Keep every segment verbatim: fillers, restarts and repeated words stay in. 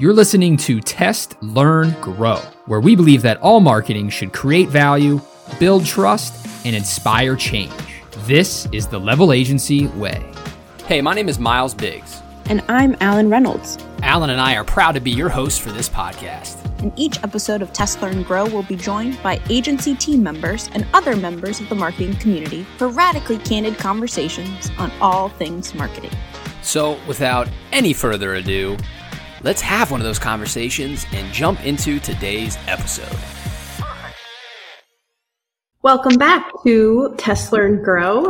You're listening to Test, Learn, Grow, where we believe that all marketing should create value, build trust, and inspire change. This is the Level Agency way. Hey, my name is Miles Biggs. And I'm Alan Reynolds. Alan and I are proud to be your hosts for this podcast. In each episode of Test, Learn, Grow, we'll be joined by agency team members and other members of the marketing community for radically candid conversations on all things marketing. So without any further ado, let's have one of those conversations and jump into today's episode. Welcome back to Test, Learn, Grow.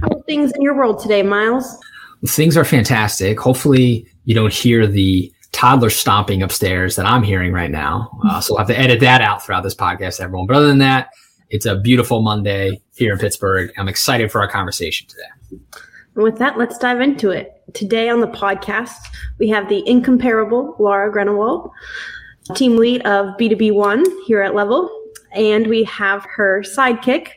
How are things in your world today, Miles? Things are fantastic. Hopefully you don't hear the toddler stomping upstairs that I'm hearing right now. Uh, so I'll have to edit that out throughout this podcast, everyone. But other than that, it's a beautiful Monday here in Pittsburgh. I'm excited for our conversation today. And with that, let's dive into it. Today on the podcast, we have the incomparable Laura Grunewald, team lead of B two B one here at Level. And we have her sidekick,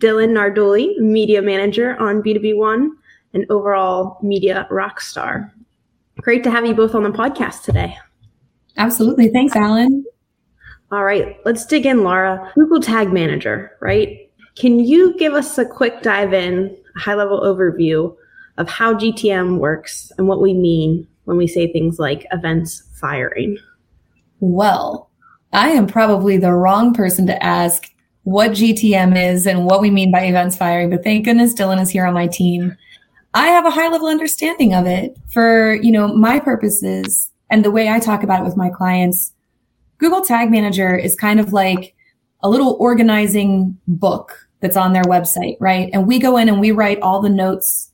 Dylan Nardoli, media manager on B two B one and overall media rock star. Great to have you both on the podcast today. Absolutely. Thanks, Alan. All right. Let's dig in, Laura. Google Tag Manager, right? Can you give us a quick dive in, a high-level overview of how G T M works and what we mean when we say things like events firing? Well, I am probably the wrong person to ask what G T M is and what we mean by events firing, but thank goodness Dylan is here on my team. I have a high-level understanding of it for, you know, my purposes and the way I talk about it with my clients. Google Tag Manager is kind of like a little organizing book that's on their website, right? And we go in and we write all the notes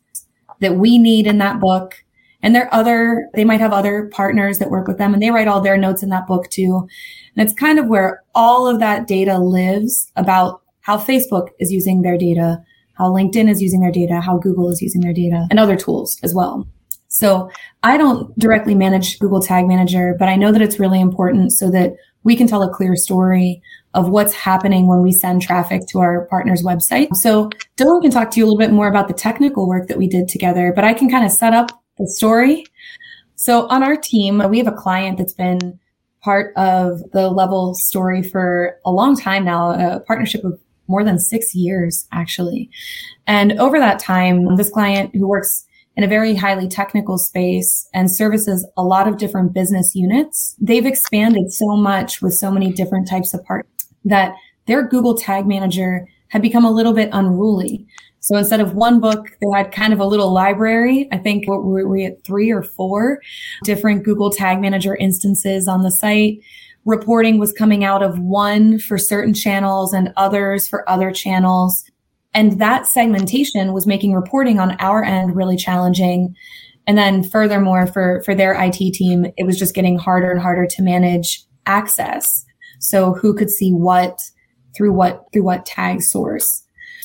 that we need in that book. And there are other, they might have other partners that work with them and they write all their notes in that book too. And it's kind of where all of that data lives about how Facebook is using their data, how LinkedIn is using their data, how Google is using their data, and other tools as well. So I don't directly manage Google Tag Manager, but I know that it's really important so that we can tell a clear story of what's happening when we send traffic to our partner's website. So Dylan can talk to you a little bit more about the technical work that we did together, but I can kind of set up the story. So on our team, we have a client that's been part of the Level story for a long time now, a partnership of more than six years, actually. And over that time, this client who works in a very highly technical space and services a lot of different business units, they've expanded so much with so many different types of partners that their Google Tag Manager had become a little bit unruly. So instead of one book, they had kind of a little library. I think what were we at three or four different Google Tag Manager instances on the site. Reporting was coming out of one for certain channels and others for other channels. And that segmentation was making reporting on our end really challenging. And then furthermore, for, for their I T team, it was just getting harder and harder to manage access. So who could see what through what through what tag source.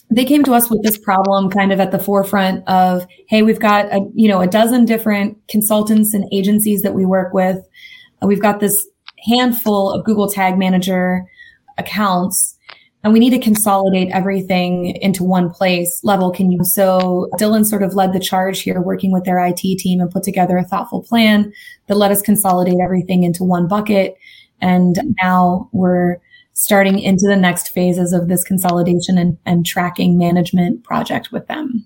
They came to us with this problem kind of at the forefront of, hey, we've got a, you know, a dozen different consultants and agencies that we work with. We've got this handful of Google Tag Manager accounts, and we need to consolidate everything into one place. Level, can you? So Dylan sort of led the charge here, working with their I T team, and put together a thoughtful plan that let us consolidate everything into one bucket. And now we're starting into the next phases of this consolidation and, and tracking management project with them.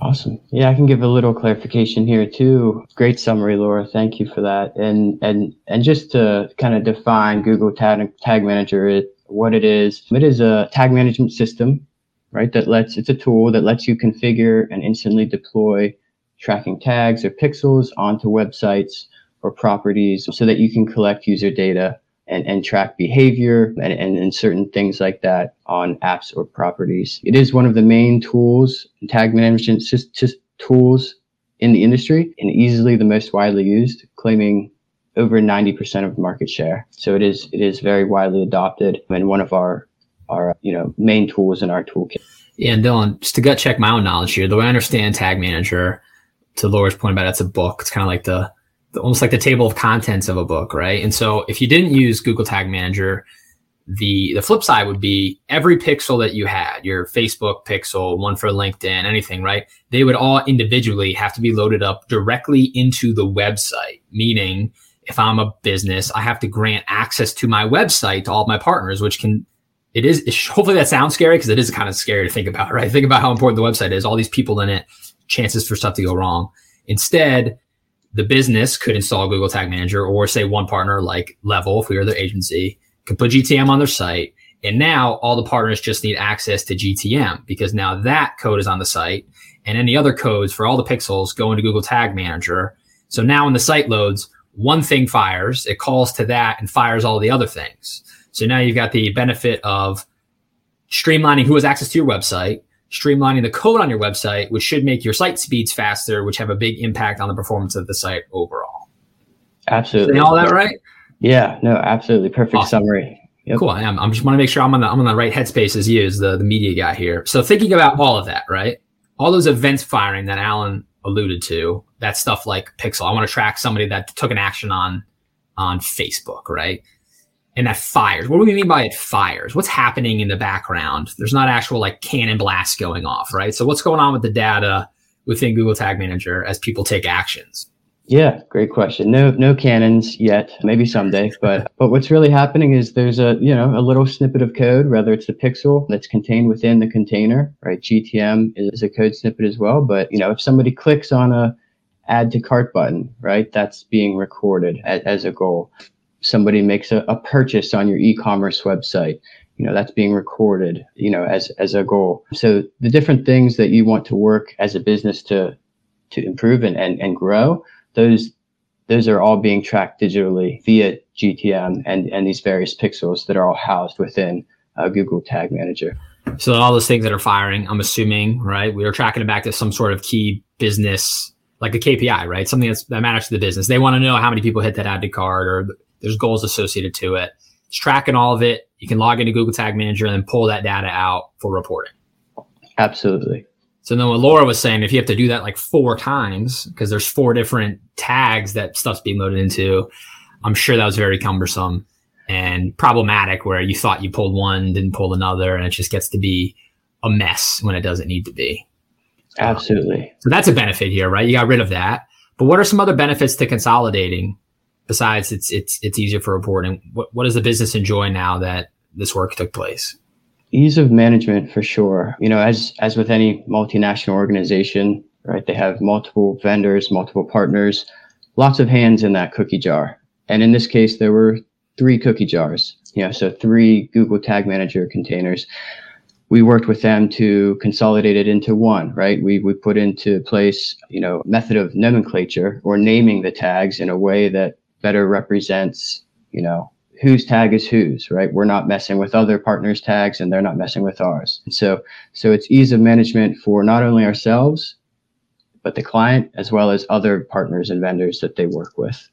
Awesome. Yeah, I can give a little clarification here too. Great summary, Laura. Thank you for that. And and and just to kind of define Google Tag, Tag Manager, it, what it is, it is a tag management system, right? That lets, it's a tool that lets you configure and instantly deploy tracking tags or pixels onto websites or properties so that you can collect user data and, and track behavior and, and, and certain things like that on apps or properties. It is one of the main tools, tag management systems, tools in the industry, and easily the most widely used, claiming over ninety percent of market share. So it is it is very widely adopted and one of our, our you know main tools in our toolkit. Yeah, and Dylan, just to gut check my own knowledge here, the way I understand Tag Manager, to Laura's point about it's a book, it's kind of like the almost like the table of contents of a book, right? And so if you didn't use Google Tag Manager, the the flip side would be every pixel that you had, your Facebook pixel, one for LinkedIn, anything, right? They would all individually have to be loaded up directly into the website, meaning if I'm a business, I have to grant access to my website to all of my partners, which can, it is, it, hopefully that sounds scary because it is kind of scary to think about, right? Think about how important the website is, all these people in it, chances for stuff to go wrong. Instead, the business could install Google Tag Manager, or say one partner like Level, if we were their agency, could put G T M on their site. And now all the partners just need access to G T M because now that code is on the site, and any other codes for all the pixels go into Google Tag Manager. So now when the site loads, one thing fires, it calls to that and fires all the other things. So now you've got the benefit of streamlining who has access to your website, streamlining the code on your website, which should make your site speeds faster, which have a big impact on the performance of the site overall. Absolutely. All that right? Yeah, no, absolutely. Perfect awesome. Summary. Yep. Cool. I am. I'm just want to make sure I'm on the I'm on the right headspace as you, as the, the media guy here. So thinking about all of that, right? All those events firing that Alan alluded to, that stuff like Pixel. I want to track somebody that took an action on on Facebook, right? And that fires. What do we mean by it fires? What's happening in the background? There's not actual like cannon blasts going off, right? So what's going on with the data within Google Tag Manager as people take actions? Yeah, great question. No, no cannons yet. Maybe someday, but but what's really happening is there's a you know a little snippet of code, whether it's the pixel that's contained within the container, right? G T M is a code snippet as well, but you know if somebody clicks on a add to cart button, right, that's being recorded as, as a goal. Somebody makes a, a purchase on your e-commerce website, you know that's being recorded, you know as as a goal. So the different things that you want to work as a business to to improve and and, and grow. Those those are all being tracked digitally via G T M and, and these various pixels that are all housed within uh, Google Tag Manager. So all those things that are firing, I'm assuming, right? We are tracking it back to some sort of key business, like a K P I, right? Something that's, that matters to the business. They want to know how many people hit that add to cart, or there's goals associated to it. It's tracking all of it. You can log into Google Tag Manager and then pull that data out for reporting. Absolutely. So then what Laura was saying, if you have to do that like four times, because there's four different tags that stuff's being loaded into, I'm sure that was very cumbersome and problematic, where you thought you pulled one, didn't pull another, and it just gets to be a mess when it doesn't need to be. Absolutely. Um, so that's a benefit here, right? You got rid of that. But what are some other benefits to consolidating besides it's it's it's easier for reporting? What what does the business enjoy now that this work took place? Ease of management, for sure. You know, as as with any multinational organization, right, they have multiple vendors, multiple partners, lots of hands in that cookie jar. And in this case, there were three cookie jars, you know, so three Google Tag Manager containers. We worked with them to consolidate it into one, right? We we put into place, you know, method of nomenclature or naming the tags in a way that better represents, you know, whose tag is whose, right? We're not messing with other partners' tags and they're not messing with ours. And so so it's ease of management for not only ourselves, but the client, as well as other partners and vendors that they work with.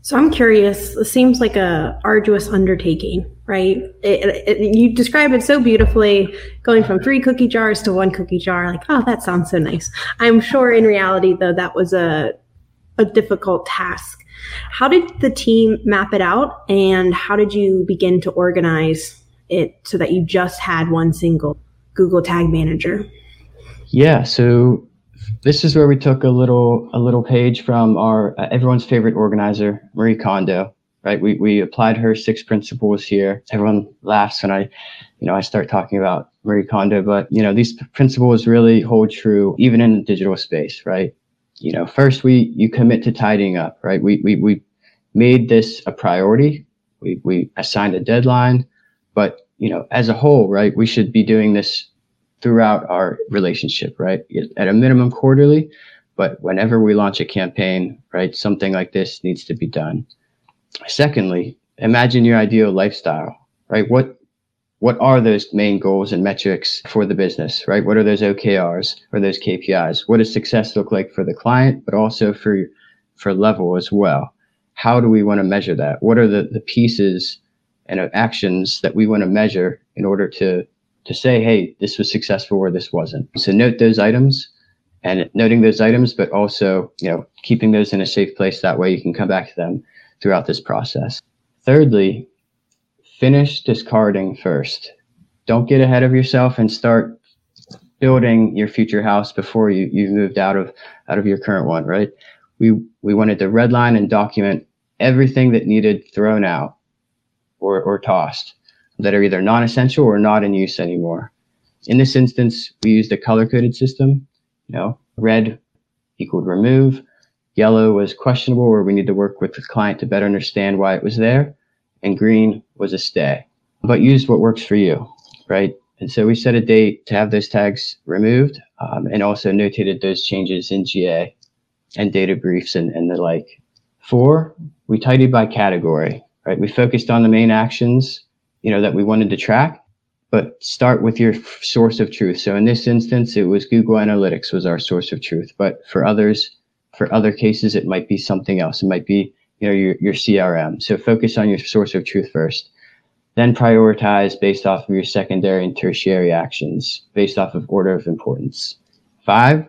So I'm curious, it seems like a arduous undertaking, right? It, it, you describe it so beautifully, going from three cookie jars to one cookie jar, like, oh, that sounds so nice. I'm sure in reality, though, that was a a difficult task. How did the team map it out, and how did you begin to organize it so that you just had one single Google Tag Manager? Yeah, so this is where we took a little a little page from our uh, everyone's favorite organizer, Marie Kondo, right? We we applied her six principles here. Everyone laughs when I, you know, I start talking about Marie Kondo, but you know, these principles really hold true even in the digital space, right? You know, first we you commit to tidying up, right? We we we made this a priority. We we assigned a deadline, but you know, as a whole, right, we should be doing this throughout our relationship, right? At a minimum quarterly, but whenever we launch a campaign, right, something like this needs to be done. Secondly, imagine your ideal lifestyle, right? What what are those main goals and metrics for the business, right? What are those O K Rs or those K P Is? What does success look like for the client, but also for, for Level as well? How do we want to measure that? What are the, the pieces and actions that we want to measure in order to, to say, hey, this was successful or this wasn't? So note those items, and noting those items, but also, you know, keeping those in a safe place. That way you can come back to them throughout this process. Thirdly, finish discarding first. Don't get ahead of yourself and start building your future house before you, you've moved out of out of your current one, right? We we wanted to redline and document everything that needed thrown out or, or tossed that are either non-essential or not in use anymore. In this instance, we used a color-coded system. You know, red equaled remove, yellow was questionable, or we need to work with the client to better understand why it was there, and green was a stay. But use what works for you, right? And so we set a date to have those tags removed, um, and also notated those changes in G A and data briefs and, and the like. Four, we tidied by category, right? We focused on the main actions, you know, that we wanted to track, but start with your source of truth. So in this instance, it was Google Analytics was our source of truth, but for others, for other cases, it might be something else. It might be, you know, your, your C R M. So focus on your source of truth first, then prioritize based off of your secondary and tertiary actions, based off of order of importance. Five,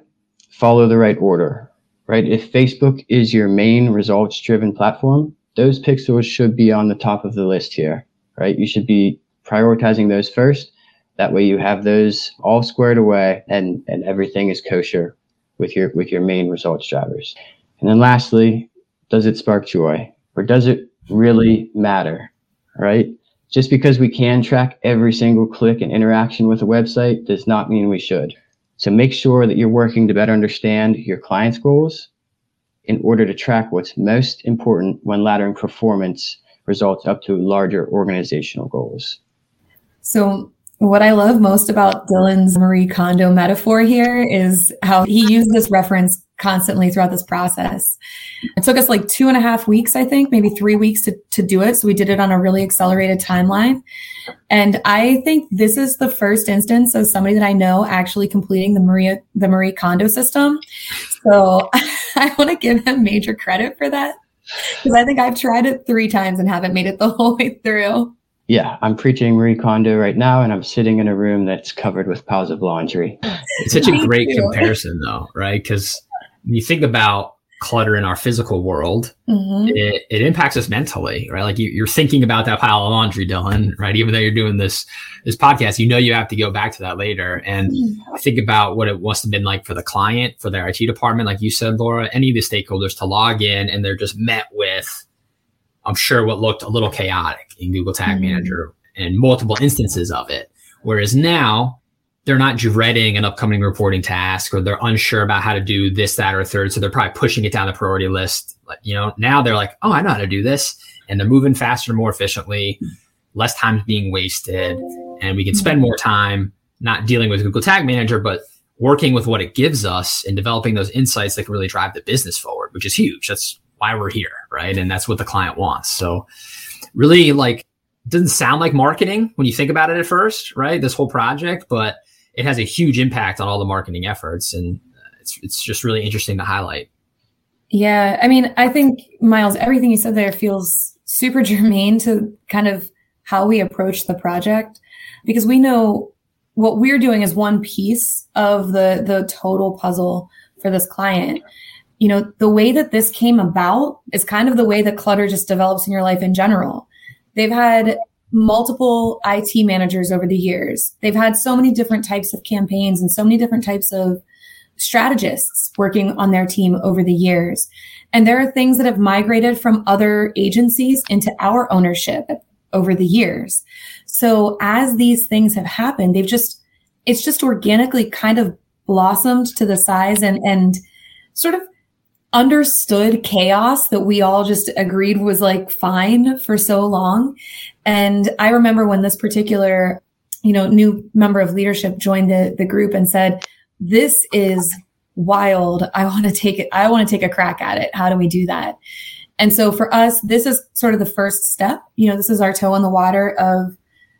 follow the right order, right? If Facebook is your main results-driven platform, those pixels should be on the top of the list here, right? You should be prioritizing those first. That way you have those all squared away and, and everything is kosher with your with your main results drivers. And then lastly, does it spark joy? Or does it really matter, right? Just because we can track every single click and interaction with a website does not mean we should. So make sure that you're working to better understand your client's goals in order to track what's most important when laddering performance results up to larger organizational goals. So what I love most about Dylan's Marie Kondo metaphor here is how he used this reference constantly throughout this process. It took us like two and a half weeks, I think, maybe three weeks to, to do it. So we did it on a really accelerated timeline. And I think this is the first instance of somebody that I know actually completing the Marie, the Marie Kondo system. So I want to give him major credit for that, because I think I've tried it three times and haven't made it the whole way through. Yeah, I'm preaching Marie Kondo right now, and I'm sitting in a room that's covered with piles of laundry. It's such a great comparison, though, right? Because when you think about clutter in our physical world, mm-hmm. it, it impacts us mentally, right? Like you, you're thinking about that pile of laundry, Dylan, right? Even though you're doing this this podcast, you know you have to go back to that later. And mm-hmm. think about what it must have been like for the client, for their I T department, like you said, Laura, any of the stakeholders to log in, and they're just met with, I'm sure, what looked a little chaotic in Google Tag mm-hmm. Manager and multiple instances of it. Whereas now they're not dreading an upcoming reporting task, or they're unsure about how to do this, that, or third. So they're probably pushing it down the priority list. Like, you know, now they're like, oh, I know how to do this. And they're moving faster, more efficiently, less time being wasted. And we can spend more time not dealing with Google Tag Manager, but working with what it gives us and developing those insights that can really drive the business forward, which is huge. That's why we're here, right? And that's what the client wants. So really, like, it doesn't sound like marketing when you think about it at first, right? This whole project, but it has a huge impact on all the marketing efforts. And it's it's just really interesting to highlight. Yeah. I mean, I think, Miles, everything you said there feels super germane to kind of how we approach the project, because we know what we're doing is one piece of the, the total puzzle for this client. You know, the way that this came about is kind of the way that clutter just develops in your life in general. They've had multiple I T managers over the years. They've had so many different types of campaigns and so many different types of strategists working on their team over the years. And there are things that have migrated from other agencies into our ownership over the years. So as these things have happened, they've just, it's just organically kind of blossomed to the size and, and sort of understood chaos that we all just agreed was like fine for so long. And I remember when this particular, you know, new member of leadership joined the, the group and said, this is wild. I want to take it. I want to take a crack at it. How do we do that? And so for us, this is sort of the first step. You know, this is our toe in the water of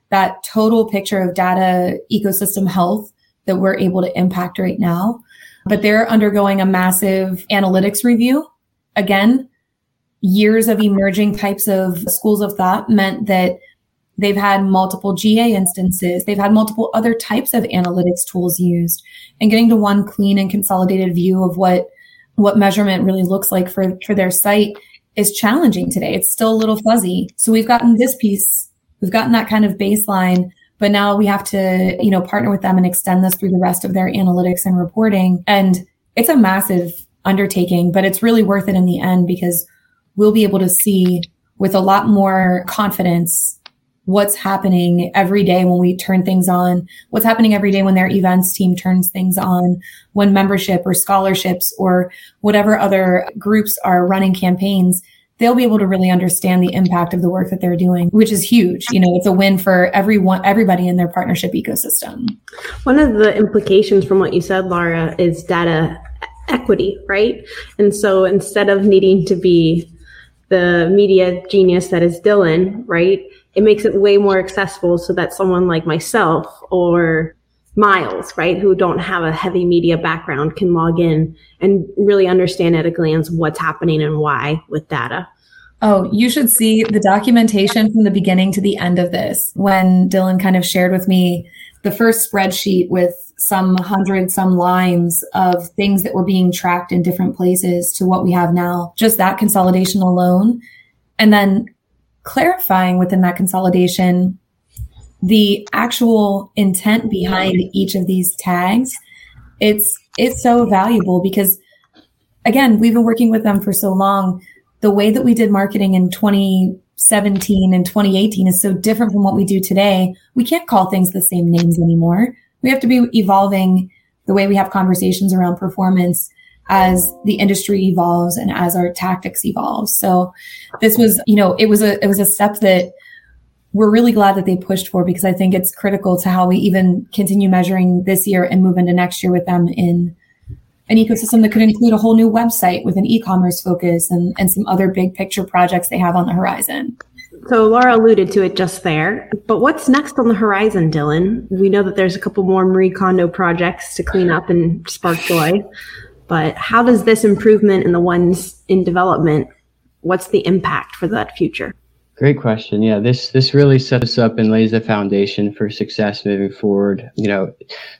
that total picture of data ecosystem health that we're able to impact right now. But they're undergoing a massive analytics review. Again, years of emerging types of schools of thought meant that they've had multiple G A instances. They've had multiple other types of analytics tools used, and getting to one clean and consolidated view of what, what measurement really looks like for, for their site is challenging today. It's still a little fuzzy. So we've gotten this piece. We've gotten that kind of baseline. But now we have to, you know, partner with them and extend this through the rest of their analytics and reporting. And it's a massive undertaking, but it's really worth it in the end, because we'll be able to see with a lot more confidence what's happening every day when we turn things on, what's happening every day when their events team turns things on, when membership or scholarships or whatever other groups are running campaigns, they'll be able to really understand the impact of the work that they're doing, which is huge. You know, it's a win for everyone, everybody in their partnership ecosystem. One of the implications from what you said, Laura, is data equity, right? And so instead of needing to be the media genius that is Dylan, right? It makes it way more accessible so that someone like myself or Miles, right, who don't have a heavy media background can log in and really understand at a glance what's happening and why with data. Oh, you should see the documentation from the beginning to the end of this. When Dylan kind of shared with me the first spreadsheet with some hundred, some lines of things that were being tracked in different places to what we have now, just that consolidation alone. And then clarifying within that consolidation, the actual intent behind each of these tags, it's it's so valuable because, again, we've been working with them for so long. The way that we did marketing in twenty seventeen and twenty eighteen is so different from what we do today. We can't call things the same names anymore. We have to be evolving the way we have conversations around performance as the industry evolves and as our tactics evolve. So this was, you know, it was a it was a step that we're really glad that they pushed for, because I think it's critical to how we even continue measuring this year and move into next year with them in an ecosystem that could include a whole new website with an e-commerce focus and, and some other big picture projects they have on the horizon. So Laura alluded to it just there, but what's next on the horizon, Dylan? We know that there's a couple more Marie Kondo projects to clean up and spark joy. But how does this improvement and the ones in development, what's the impact for that future? Great question. Yeah, this this really sets us up and lays the foundation for success moving forward. You know,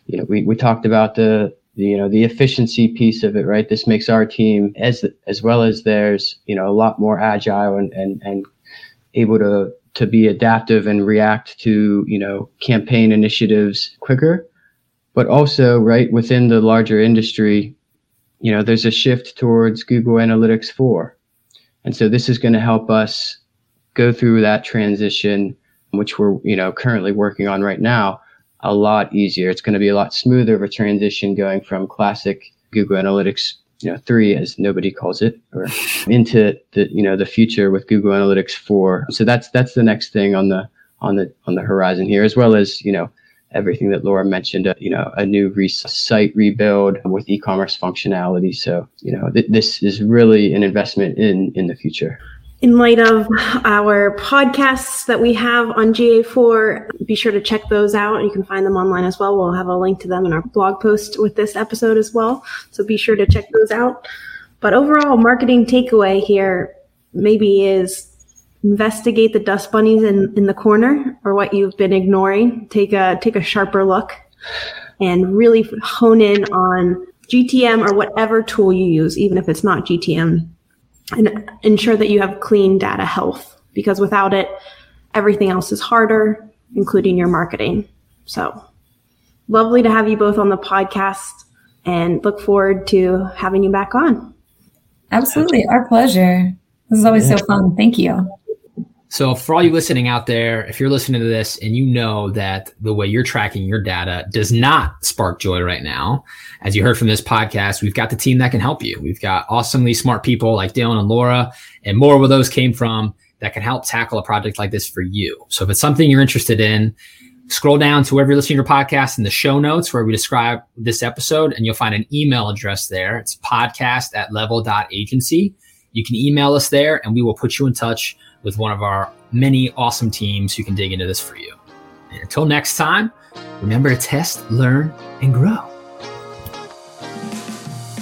you know, we, we talked about the, the you know the efficiency piece of it, right? This makes our team as as well as theirs, you know, a lot more agile and and, and able to to be adaptive and react to, you know, campaign initiatives quicker. But also, right, within the larger industry, you know, there's a shift towards Google Analytics four. And so this is going to help us go through that transition, which we're, you know, currently working on right now, a lot easier. It's going to be a lot smoother of a transition going from classic Google Analytics, you know, three, as nobody calls it, or into the, you know, the future with Google Analytics four. So that's, that's the next thing on the, on the, on the horizon here, as well as, you know, everything that Laura mentioned, uh, you know, a new re- site rebuild with e-commerce functionality. So, you know, th- this is really an investment in, in the future. In light of our podcasts that we have on G A four, be sure to check those out. You can find them online as well. We'll have a link to them in our blog post with this episode as well. So be sure to check those out. But overall, marketing takeaway here maybe is investigate the dust bunnies in, in the corner or what you've been ignoring. Take a take a sharper look and really hone in on G T M or whatever tool you use, even if it's not G T M, and ensure that you have clean data health, because without it, everything else is harder, including your marketing. So lovely to have you both on the podcast and look forward to having you back on. Absolutely. Our pleasure. This is always so fun. Thank you. So for all you listening out there, if you're listening to this and you know that the way you're tracking your data does not spark joy right now, as you heard from this podcast, we've got the team that can help you. We've got awesomely smart people like Dylan and Laura and more where those came from that can help tackle a project like this for you. So if it's something you're interested in, scroll down to wherever you're listening to your podcast in the show notes where we describe this episode, and you'll find an email address there. It's podcast at level.agency. You can email us there and we will put you in touch with one of our many awesome teams who can dig into this for you. And until next time, remember to test, learn, and grow.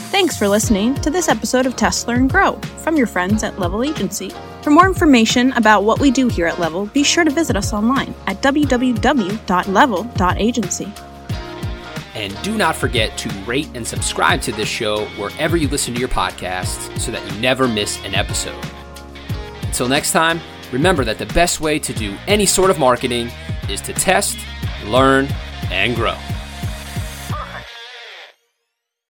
Thanks for listening to this episode of Test, Learn, Grow from your friends at Level Agency. For more information about what we do here at Level, be sure to visit us online at w w w dot level dot agency. And do not forget to rate and subscribe to this show wherever you listen to your podcasts so that you never miss an episode. Until next time, remember that the best way to do any sort of marketing is to test, learn, and grow.